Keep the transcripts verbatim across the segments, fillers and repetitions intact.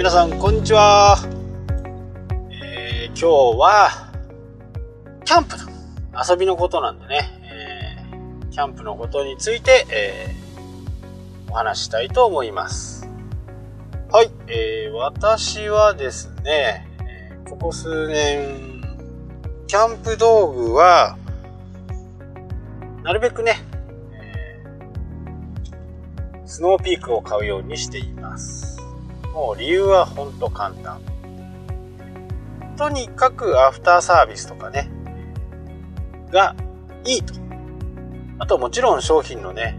皆さんこんにちは、えー、今日はキャンプの遊びのことなんでね、えー、キャンプのことについて、えー、お話したいと思います。はい、えー、私はですね、ここ数年キャンプ道具はなるべくね、えー、スノーピークを買うようにしています。もう理由はほんと簡単。とにかくアフターサービスとかねがいいと、あともちろん商品のね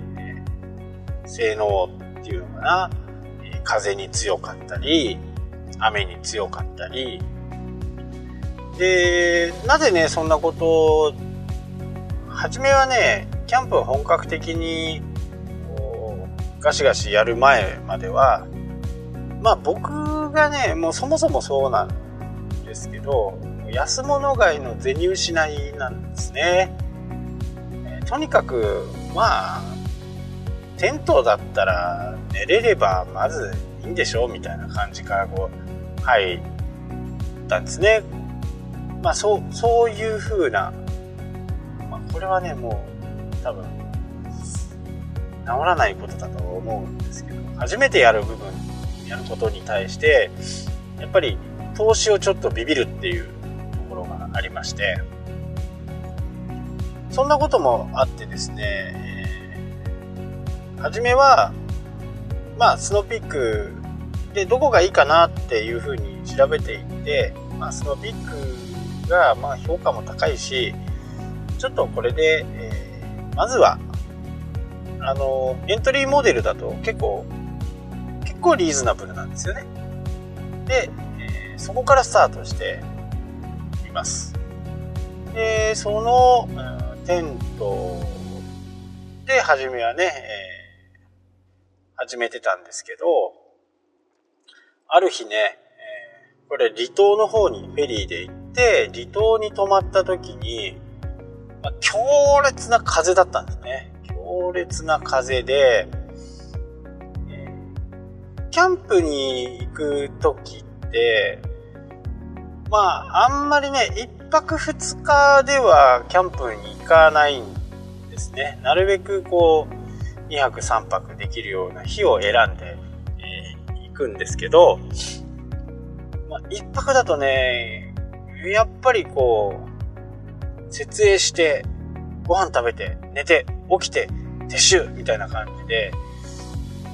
性能っていうのかな、風に強かったり雨に強かったりで、なぜねそんなことを初めはね、キャンプを本格的にガシガシやる前まではまあ僕がね、もうそもそもそうなんですけど、安物買いの銭失いなんですね。えー、とにかく、まあ、テントだったら寝れればまずいいんでしょうみたいな感じからこう入ったんですね。まあそう、そういう風な、まあこれはね、もう多分治らないことだと思うんですけど、初めてやる部分やることに対してやっぱり投資をちょっとビビるっていうところがありまして、そんなこともあってですね、初めはまあスノーピークでどこがいいかなっていうふうに調べていって、まあ、スノーピークがまあ評価も高いし、ちょっとこれで、えー、まずはあのエントリーモデルだと結構結構リーズナブルなんですよね。で、えー、そこからスタートしています。でその、うん、テントで初めはね、えー、始めてたんですけど、ある日ね、えー、これ離島の方にフェリーで行って離島に泊まった時に、まあ、強烈な風だったんですね。強烈な風でキャンプに行く時って、まあ、あんまりね、一泊二日ではキャンプに行かないんですね。なるべくこう、二泊三泊できるような日を選んで、えー、行くんですけど、まあ、一泊だとね、やっぱりこう、設営して、ご飯食べて、寝て、起きて、撤収みたいな感じで、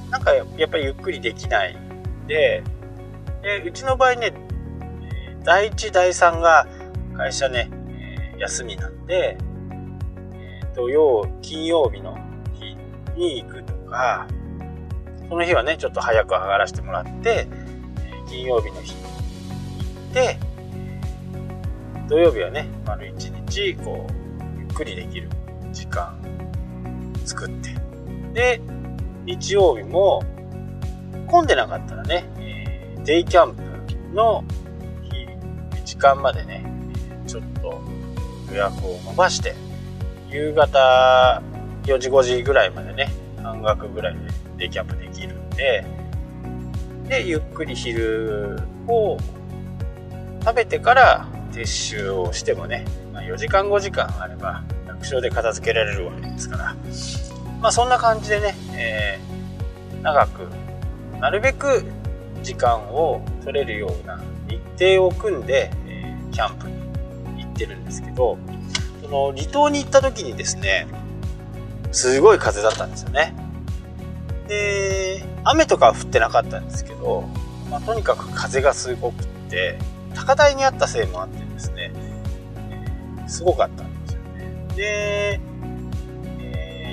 なんかやっぱりゆっくりできないんで、でうちの場合ね、だいいちだいさんが会社ね、えー、休みなんで、えー、土曜金曜日の日に行くとか、その日はねちょっと早く上がらせてもらって、えー、金曜日の日に行って土曜日はね丸一日こうゆっくりできる時間作って、で日曜日も混んでなかったらね、えー、デイキャンプの日時間までねちょっと予約を伸ばして、夕方よじごじぐらいまでね半額ぐらいでデイキャンプできるんで、でゆっくり昼を食べてから撤収をしてもね、まあ、よじかんごじかんあれば楽勝で片付けられるわけですから、まあそんな感じでね、えー、長くなるべく時間を取れるような日程を組んで、えー、キャンプに行ってるんですけど、その離島に行った時にですね、すごい風だったんですよね。で雨とかは降ってなかったんですけど、まあ、とにかく風がすごくって高台にあったせいもあってですね、えー、すごかったんですよね。で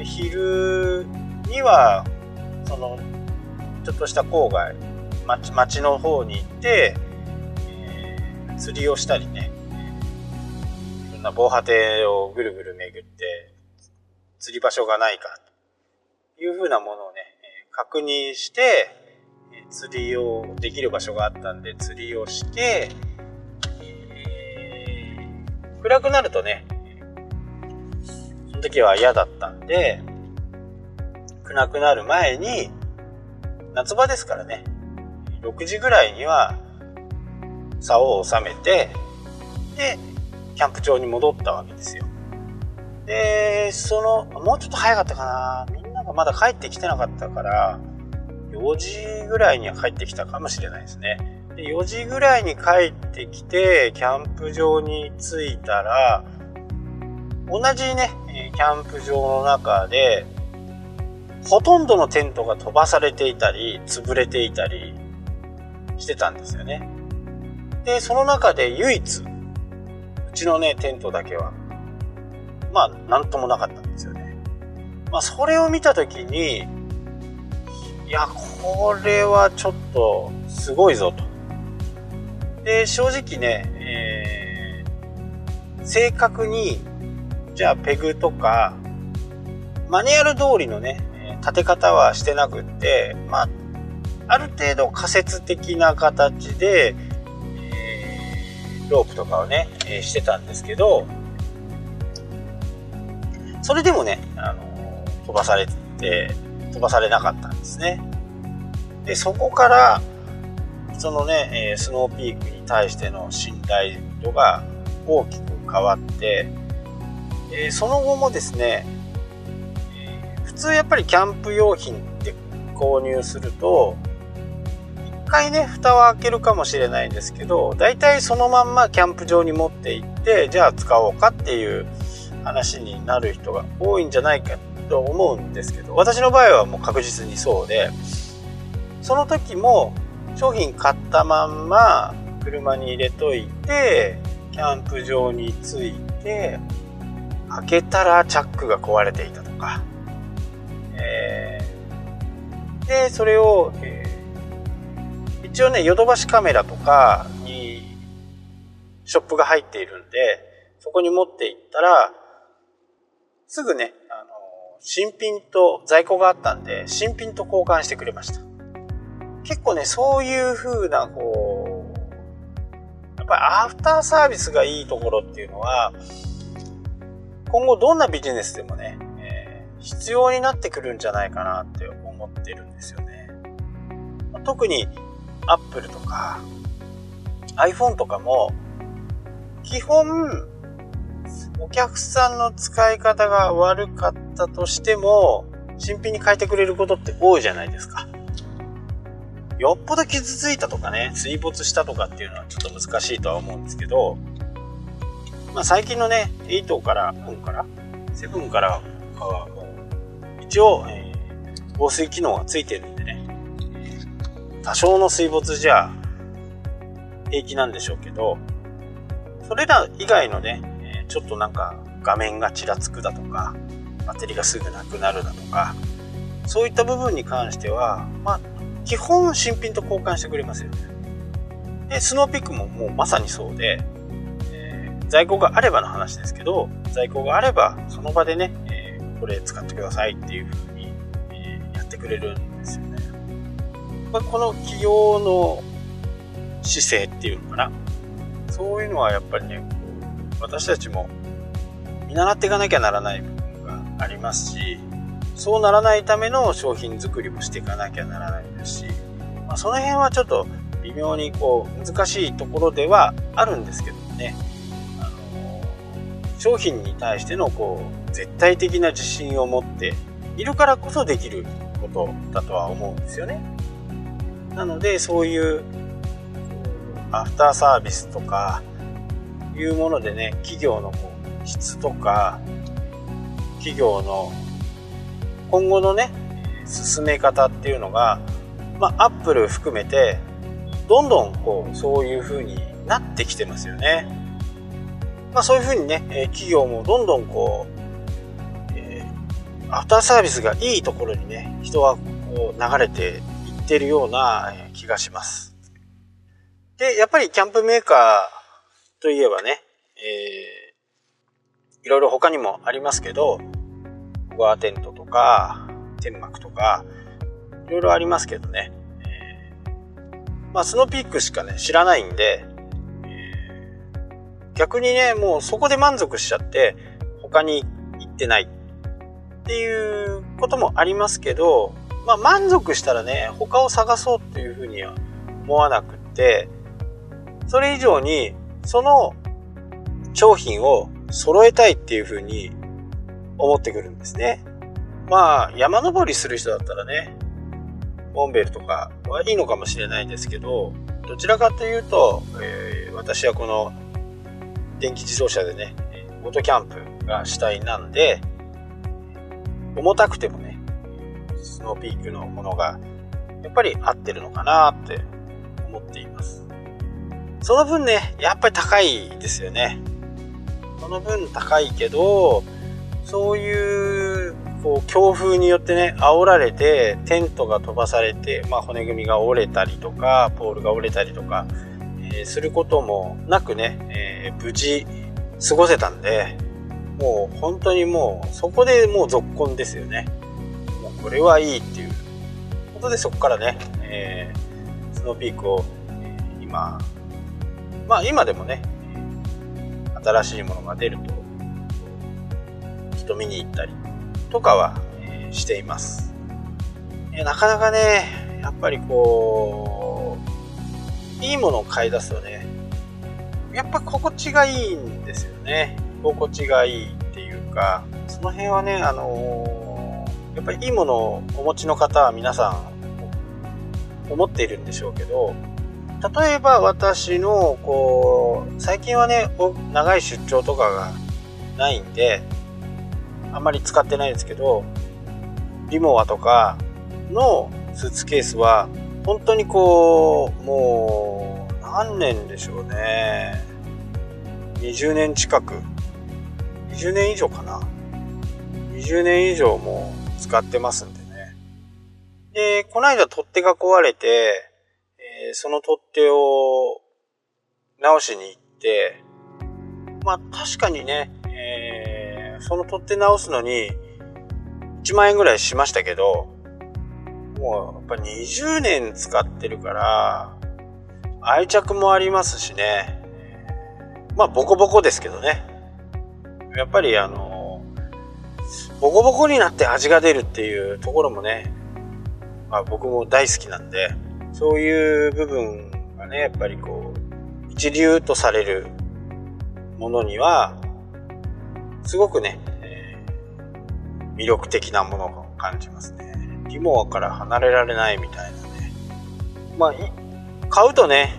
昼にはそのちょっとした郊外 町, 町の方に行って、えー、釣りをしたりね、いろんな防波堤をぐるぐる巡って釣り場所がないかというふうなものをね確認して、釣りをできる場所があったんで釣りをして、えー、暗くなるとねその時は嫌だったんで、暗くなる前に夏場ですからね、ろくじぐらいには竿を収めて、でキャンプ場に戻ったわけですよ。でそのもうちょっと早かったかな、みんながまだ帰ってきてなかったからよじぐらいには帰ってきたかもしれないですね。でよじぐらいに帰ってきてキャンプ場に着いたら、同じねキャンプ場の中でほとんどのテントが飛ばされていたり潰れていたりしてたんですよね。でその中で唯一うちのねテントだけはまあ何ともなかったんですよね。まあ、それを見た時に、いやこれはちょっとすごいぞと。で正直ね、えー、正確にじゃあペグとかマニュアル通りのね立て方はしてなくって、まあある程度仮説的な形で、えー、ロープとかをねしてたんですけど、それでもねあの飛ばされて飛ばされなかったんですね。でそこからそのねスノーピークに対しての信頼度が大きく変わって、その後もですね、普通やっぱりキャンプ用品って購入するといっかいね蓋は開けるかもしれないんですけど、だいたいそのまんまキャンプ場に持って行ってじゃあ使おうかっていう話になる人が多いんじゃないかと思うんですけど、私の場合はもう確実にそうで、その時も商品買ったまんま車に入れといてキャンプ場に着いて開けたらチャックが壊れていたとか、えー、でそれを、えー、一応ねヨドバシカメラとかにショップが入っているんで、そこに持って行ったらすぐねあの新品と在庫があったんで新品と交換してくれました。結構ねそういう風なこうやっぱりアフターサービスがいいところっていうのは今後どんなビジネスでもね必要になってくるんじゃないかなって思ってるんですよね。特に Apple とか iPhone とかも基本お客さんの使い方が悪かったとしても新品に変えてくれることって多いじゃないですか。よっぽど傷ついたとかね水没したとかっていうのはちょっと難しいとは思うんですけど、まあ、最近のねはちからななからななからはもう一応、えー、防水機能がついてるんでね多少の水没じゃ平気なんでしょうけど、それら以外のね、えー、ちょっとなんか画面がちらつくだとかバッテリーがすぐなくなるだとかそういった部分に関しては、まあ、基本新品と交換してくれますよね。でスノーピークももうまさにそうで、えー、在庫があればの話ですけど、在庫があればその場でねこれ使ってくださいっていう風にやってくれるんですよね。この企業の姿勢っていうのかな、そういうのはやっぱりね私たちも見習っていかなきゃならない部分がありますし、そうならないための商品作りもしていかなきゃならないですし、まあ、その辺はちょっと微妙にこう難しいところではあるんですけどね、あの商品に対してのこう絶対的な自信を持っているからこそできることだとは思うんですよね。なのでそういうアフターサービスとかいうものでね企業のこう質とか企業の今後のね進め方っていうのが、まあ、Apple 含めてどんどんこうそういう風になってきてますよね。まあ、そういう風にね企業もどんどんこうアフターサービスがいいところにね人はこう流れていってるような気がします。でやっぱりキャンプメーカーといえばね、えー、いろいろ他にもありますけどココアテントとか天幕とかいろいろありますけどね、えー、まあスノーピークしかね知らないんで、えー、逆にねもうそこで満足しちゃって他に行ってないっていうこともありますけど、まあ、満足したらね他を探そうっていうふうには思わなくって、それ以上にその商品を揃えたいっていう風に思ってくるんですね。まあ山登りする人だったらね、モンベルとかはいいのかもしれないんですけど、どちらかというと、えー、私はこの電気自動車でね、オートキャンプが主体なんで、重たくてもね、スノーピークのものがやっぱり合ってるのかなって思っています。その分ね、やっぱり高いですよね。その分高いけど、そういうこう強風によってね、煽られてテントが飛ばされて、まあ、骨組みが折れたりとかポールが折れたりとか、えー、することもなくね、えー、無事過ごせたんで、もう本当にもうそこでもう続婚ですよね。もうこれはいいっていうことで、そこからね、えー、スノーピークを、えー、今まあ今でもね、新しいものが出るとちょっと見に行ったりとかは、えー、しています。えー、なかなかね、やっぱりこういいものを買い出すとね、やっぱ心地がいいんですよね。心地がいいっていうか、その辺はね、あのー、やっぱりいいものをお持ちの方は皆さん思っているんでしょうけど、例えば私のこう最近はね、長い出張とかがないんであんまり使ってないんですけど、リモワとかのスーツケースは本当にこう、もう何年でしょうね、にじゅうねん近く、にじゅうねん以上かな、にじゅうねん以上も使ってますんでね。で、この間取っ手が壊れて、その取っ手を直しに行って、まあ確かにね、えー、その取っ手直すのにいちまんえんぐらいしましたけど、もうやっぱにじゅうねん使ってるから、愛着もありますしね、まあボコボコですけどね、やっぱりあの、ボコボコになって味が出るっていうところもね、まあ僕も大好きなんで、そういう部分がね、やっぱりこう一流とされるものにはすごくね、えー、魅力的なものを感じますね。リモアから離れられないみたいなね。まあ買うとね、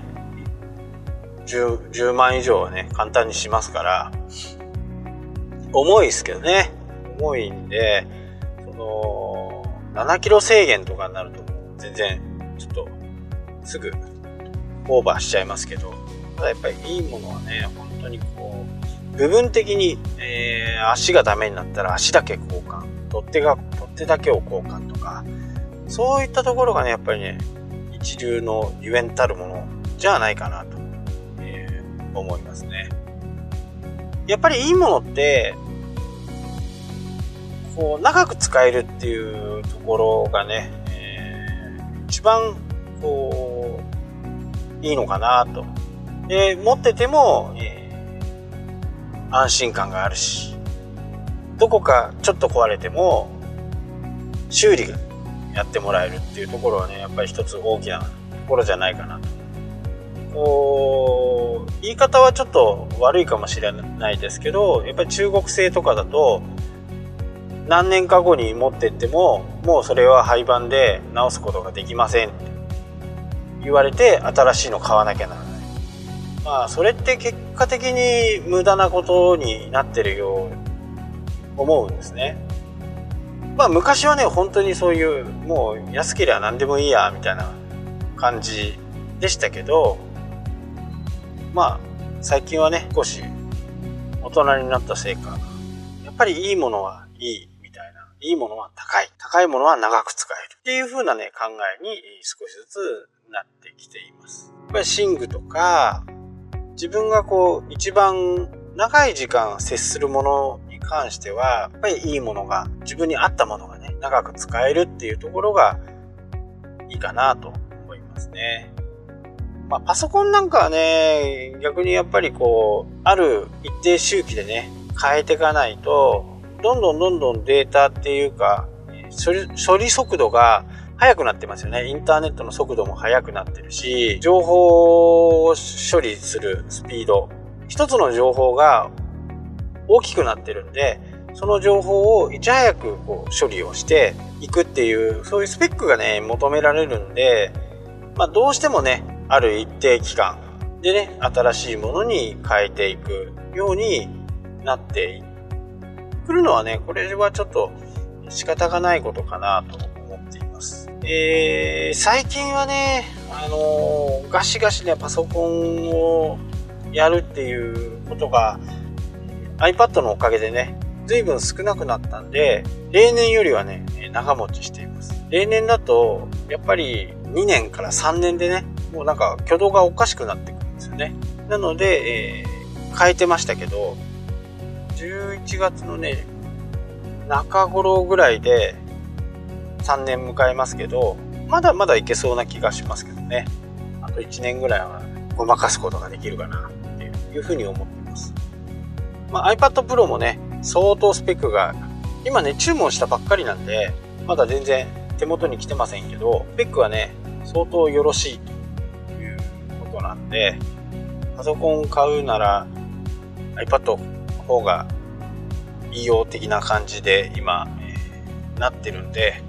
じゅうまん以上はね簡単にしますから、重いですけどね、重いんで、そのななキロ制限とかになるともう全然ちょっとすぐオーバーしちゃいますけど、ただやっぱりいいものはね、本当にこう部分的に、えー、足がダメになったら足だけ交換、取っ手が取っ手だけを交換とか、そういったところがね、やっぱりね、一流のゆえんたるものじゃないかなと、えー、思いますね。やっぱりいいものってこう長く使えるっていうところがね、一番こういいのかなと。で、持ってても、えー、安心感があるし、どこかちょっと壊れても修理がやってもらえるっていうところはね、やっぱり一つ大きなところじゃないかなと。こう言い方はちょっと悪いかもしれないですけど、やっぱり中国製とかだと何年か後に持ってっても、もうそれは廃盤で直すことができませんって言われて、新しいの買わなきゃならない。まあそれって結果的に無駄なことになってるよう思うんですね。まあ昔はね、本当にそういうもう安ければ何でもいいやみたいな感じでしたけど、まあ最近はね、少し大人になったせいか、やっぱりいいものはいいみたいな、いいものは高い、高いものは長く使えるっていう風なね、考えに少しずつなってきています。やっぱり寝具とか、自分がこう一番長い時間接するものに関しては、やっぱりいいものが、自分に合ったものがね、長く使えるっていうところがいいかなと思いますね。まあパソコンなんかはね、逆にやっぱりこうある一定周期でね、変えていかないと、どんどんどんどんデータっていうか、処理、処理速度が速くなってますよね。インターネットの速度も速くなってるし、情報を処理するスピード、一つの情報が大きくなってるんで、その情報をいち早くこう処理をしていくっていう、そういうスペックがね求められるんで、まあ、どうしてもねある一定期間でね新しいものに変えていくようになってくるのはね、これはちょっと仕方がないことかなと思っています。えー、最近はね、あのー、ガシガシねパソコンをやるっていうことが iPad のおかげでね随分少なくなったんで、例年よりはね長持ちしています。例年だとやっぱりにねんからさんねんでねもうなんか挙動がおかしくなってくるんですよね。なので、えー、変えてましたけど、じゅういちがつのね中頃ぐらいでさんねん迎えますけど、まだまだいけそうな気がしますけどね。あといちねんぐらいはごまかすことができるかなっていうふうに思っています。まあ、iPad Pro もね相当スペックが今ね注文したばっかりなんでまだ全然手元に来てませんけど、スペックはね相当よろしいということなんで、パソコン買うなら iPad の方がいいよ的な感じで今、えー、なってるんで、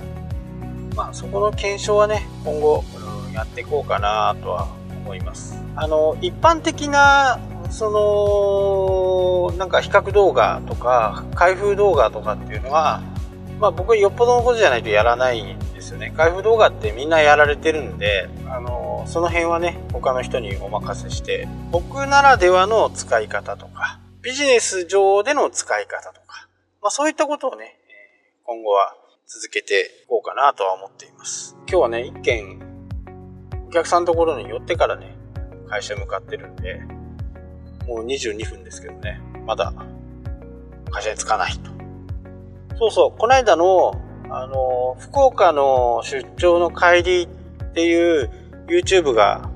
まあ、そこの検証はね今後、うん、やっていこうかなとは思います。あの一般的なそのなんか比較動画とか開封動画とかっていうのは、まあ、僕よっぽどのことじゃないとやらないんですよね。開封動画ってみんなやられてるんで、あのその辺はね他の人にお任せして、僕ならではの使い方とかビジネス上での使い方とか、まあ、そういったことをね今後は続けていこうかなとは思っています。今日はね一軒お客さんのところに寄ってからね会社向かってるんで、もうにじゅうにふんですけどね、まだ会社に着かないと。そうそう、この間のあの福岡の出張の帰りっていう YouTube が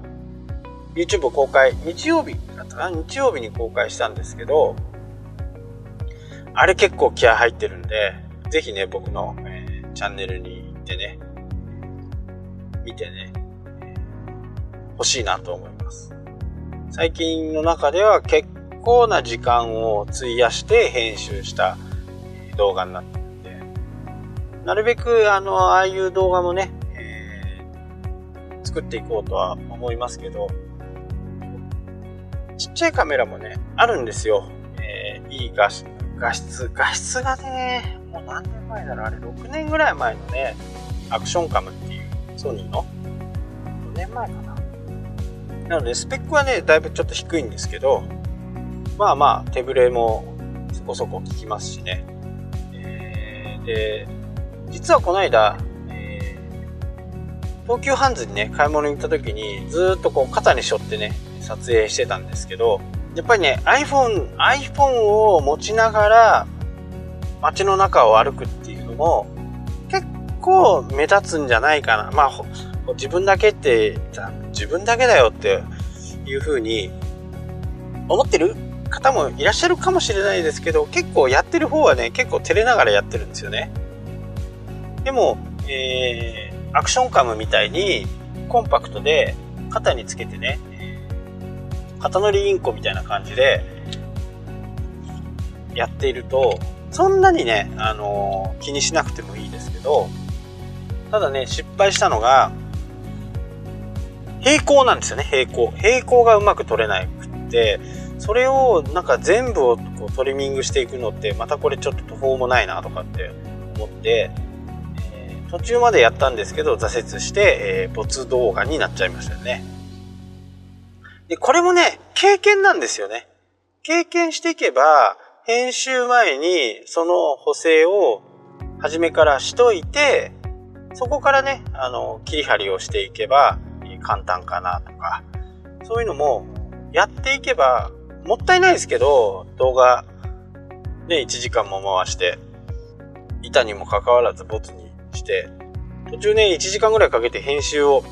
YouTube を公開、日曜日だったかな、日曜日に公開したんですけど、あれ結構気合入ってるんで、ぜひね僕の、えー、チャンネルに行ってね見てね、えー、欲しいなと思います。最近の中では結構な時間を費やして編集した動画になっているので、なるべくあのああいう動画もね、えー、作っていこうとは思いますけど、ちっちゃいカメラもねあるんですよ。えー、いい画質画質画質がね、もう何年前だろう、あれろくねんぐらい前のねアクションカムっていうソニーのごねんまえかな。なのでスペックはねだいぶちょっと低いんですけど、まあまあ手ぶれもそこそこ効きますしね、えー、で実はこの間、えー、東急ハンズにね買い物に行った時にずっとこう肩に背負ってね撮影してたんですけど、やっぱりね iPhone, iPhone を持ちながら街の中を歩くっていうのも結構目立つんじゃないかな。まあ自分だけって自分だけだよっていう風に思ってる方もいらっしゃるかもしれないですけど、結構やってる方はね結構照れながらやってるんですよね。でも、えー、アクションカムみたいにコンパクトで肩につけてね、肩乗りインコみたいな感じでやっているとそんなにね、あのー、気にしなくてもいいですけど、ただね失敗したのが平行なんですよね。平行平行がうまく取れなくって、それをなんか全部をこうトリミングしていくのってまたこれちょっと途方もないなとかって思って、えー、途中までやったんですけど挫折して、えー、没動画になっちゃいましたよね。でこれもね経験なんですよね。経験していけば編集前にその補正を初めからしといて、そこからねあの切り張りをしていけば簡単かなとか、そういうのもやっていけばもったいないですけど、動画でいちじかんも回していたにもかかわらずボツにして、途中ねいちじかんぐらいかけて編集を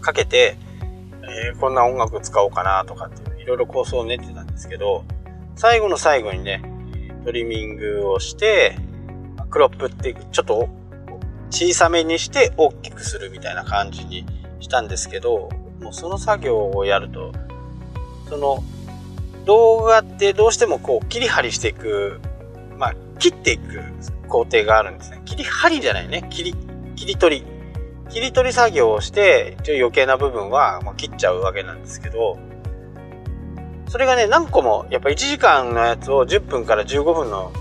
かけて、えー、こんな音楽使おうかなとかっていういろいろ構想を練ってたんですけど、最後の最後にねトリミングをしてクロップってちょっと小さめにして大きくするみたいな感じにしたんですけど、もうその作業をやると、その動画ってどうしてもこう切り張りしていく、まあ切っていく工程があるんですね。切り張りじゃないね、切り切り取り切り取り作業をして余計な部分はもう切っちゃうわけなんですけど、それがね、何個もやっぱいちじかんのやつをじゅっぷんからじゅうごふんの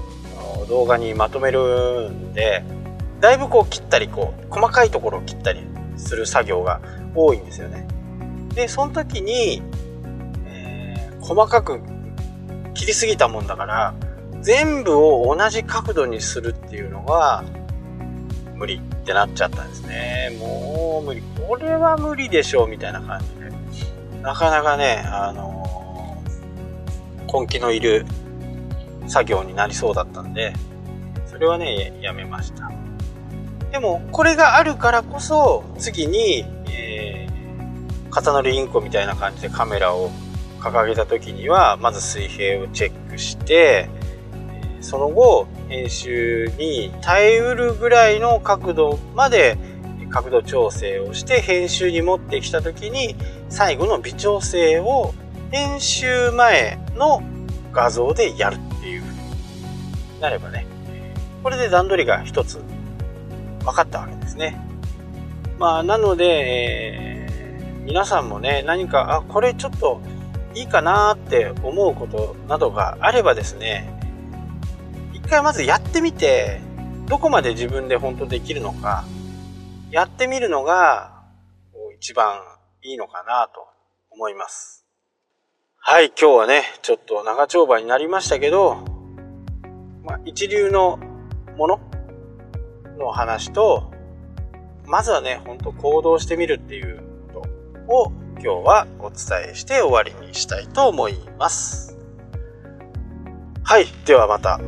動画にまとめるんで、だいぶこう切ったり、こう細かいところを切ったりする作業が多いんですよね。でその時に、えー、細かく切りすぎたもんだから全部を同じ角度にするっていうのが無理ってなっちゃったんですね。もう無理、これは無理でしょうみたいな感じで、なかなかね、あのー、根気のいる作業になりそうだったんで、それはねやめました。でもこれがあるからこそ次に、えー、肩乗りインコみたいな感じでカメラを掲げた時には、まず水平をチェックして、その後編集に耐えうるぐらいの角度まで角度調整をして、編集に持ってきた時に最後の微調整を編集前の画像でやるっていうふうになればね、これで段取りが一つ分かったわけですね。まあなので、えー、皆さんもね、何かあこれちょっといいかなって思うことなどがあればですね、一回まずやってみて、どこまで自分で本当できるのかやってみるのが一番いいのかなと思います。はい、今日はねちょっと長丁場になりましたけど、まあ、一流のものの話と、まずはね本当行動してみるっていうことを今日はお伝えして終わりにしたいと思います。はい、ではまた。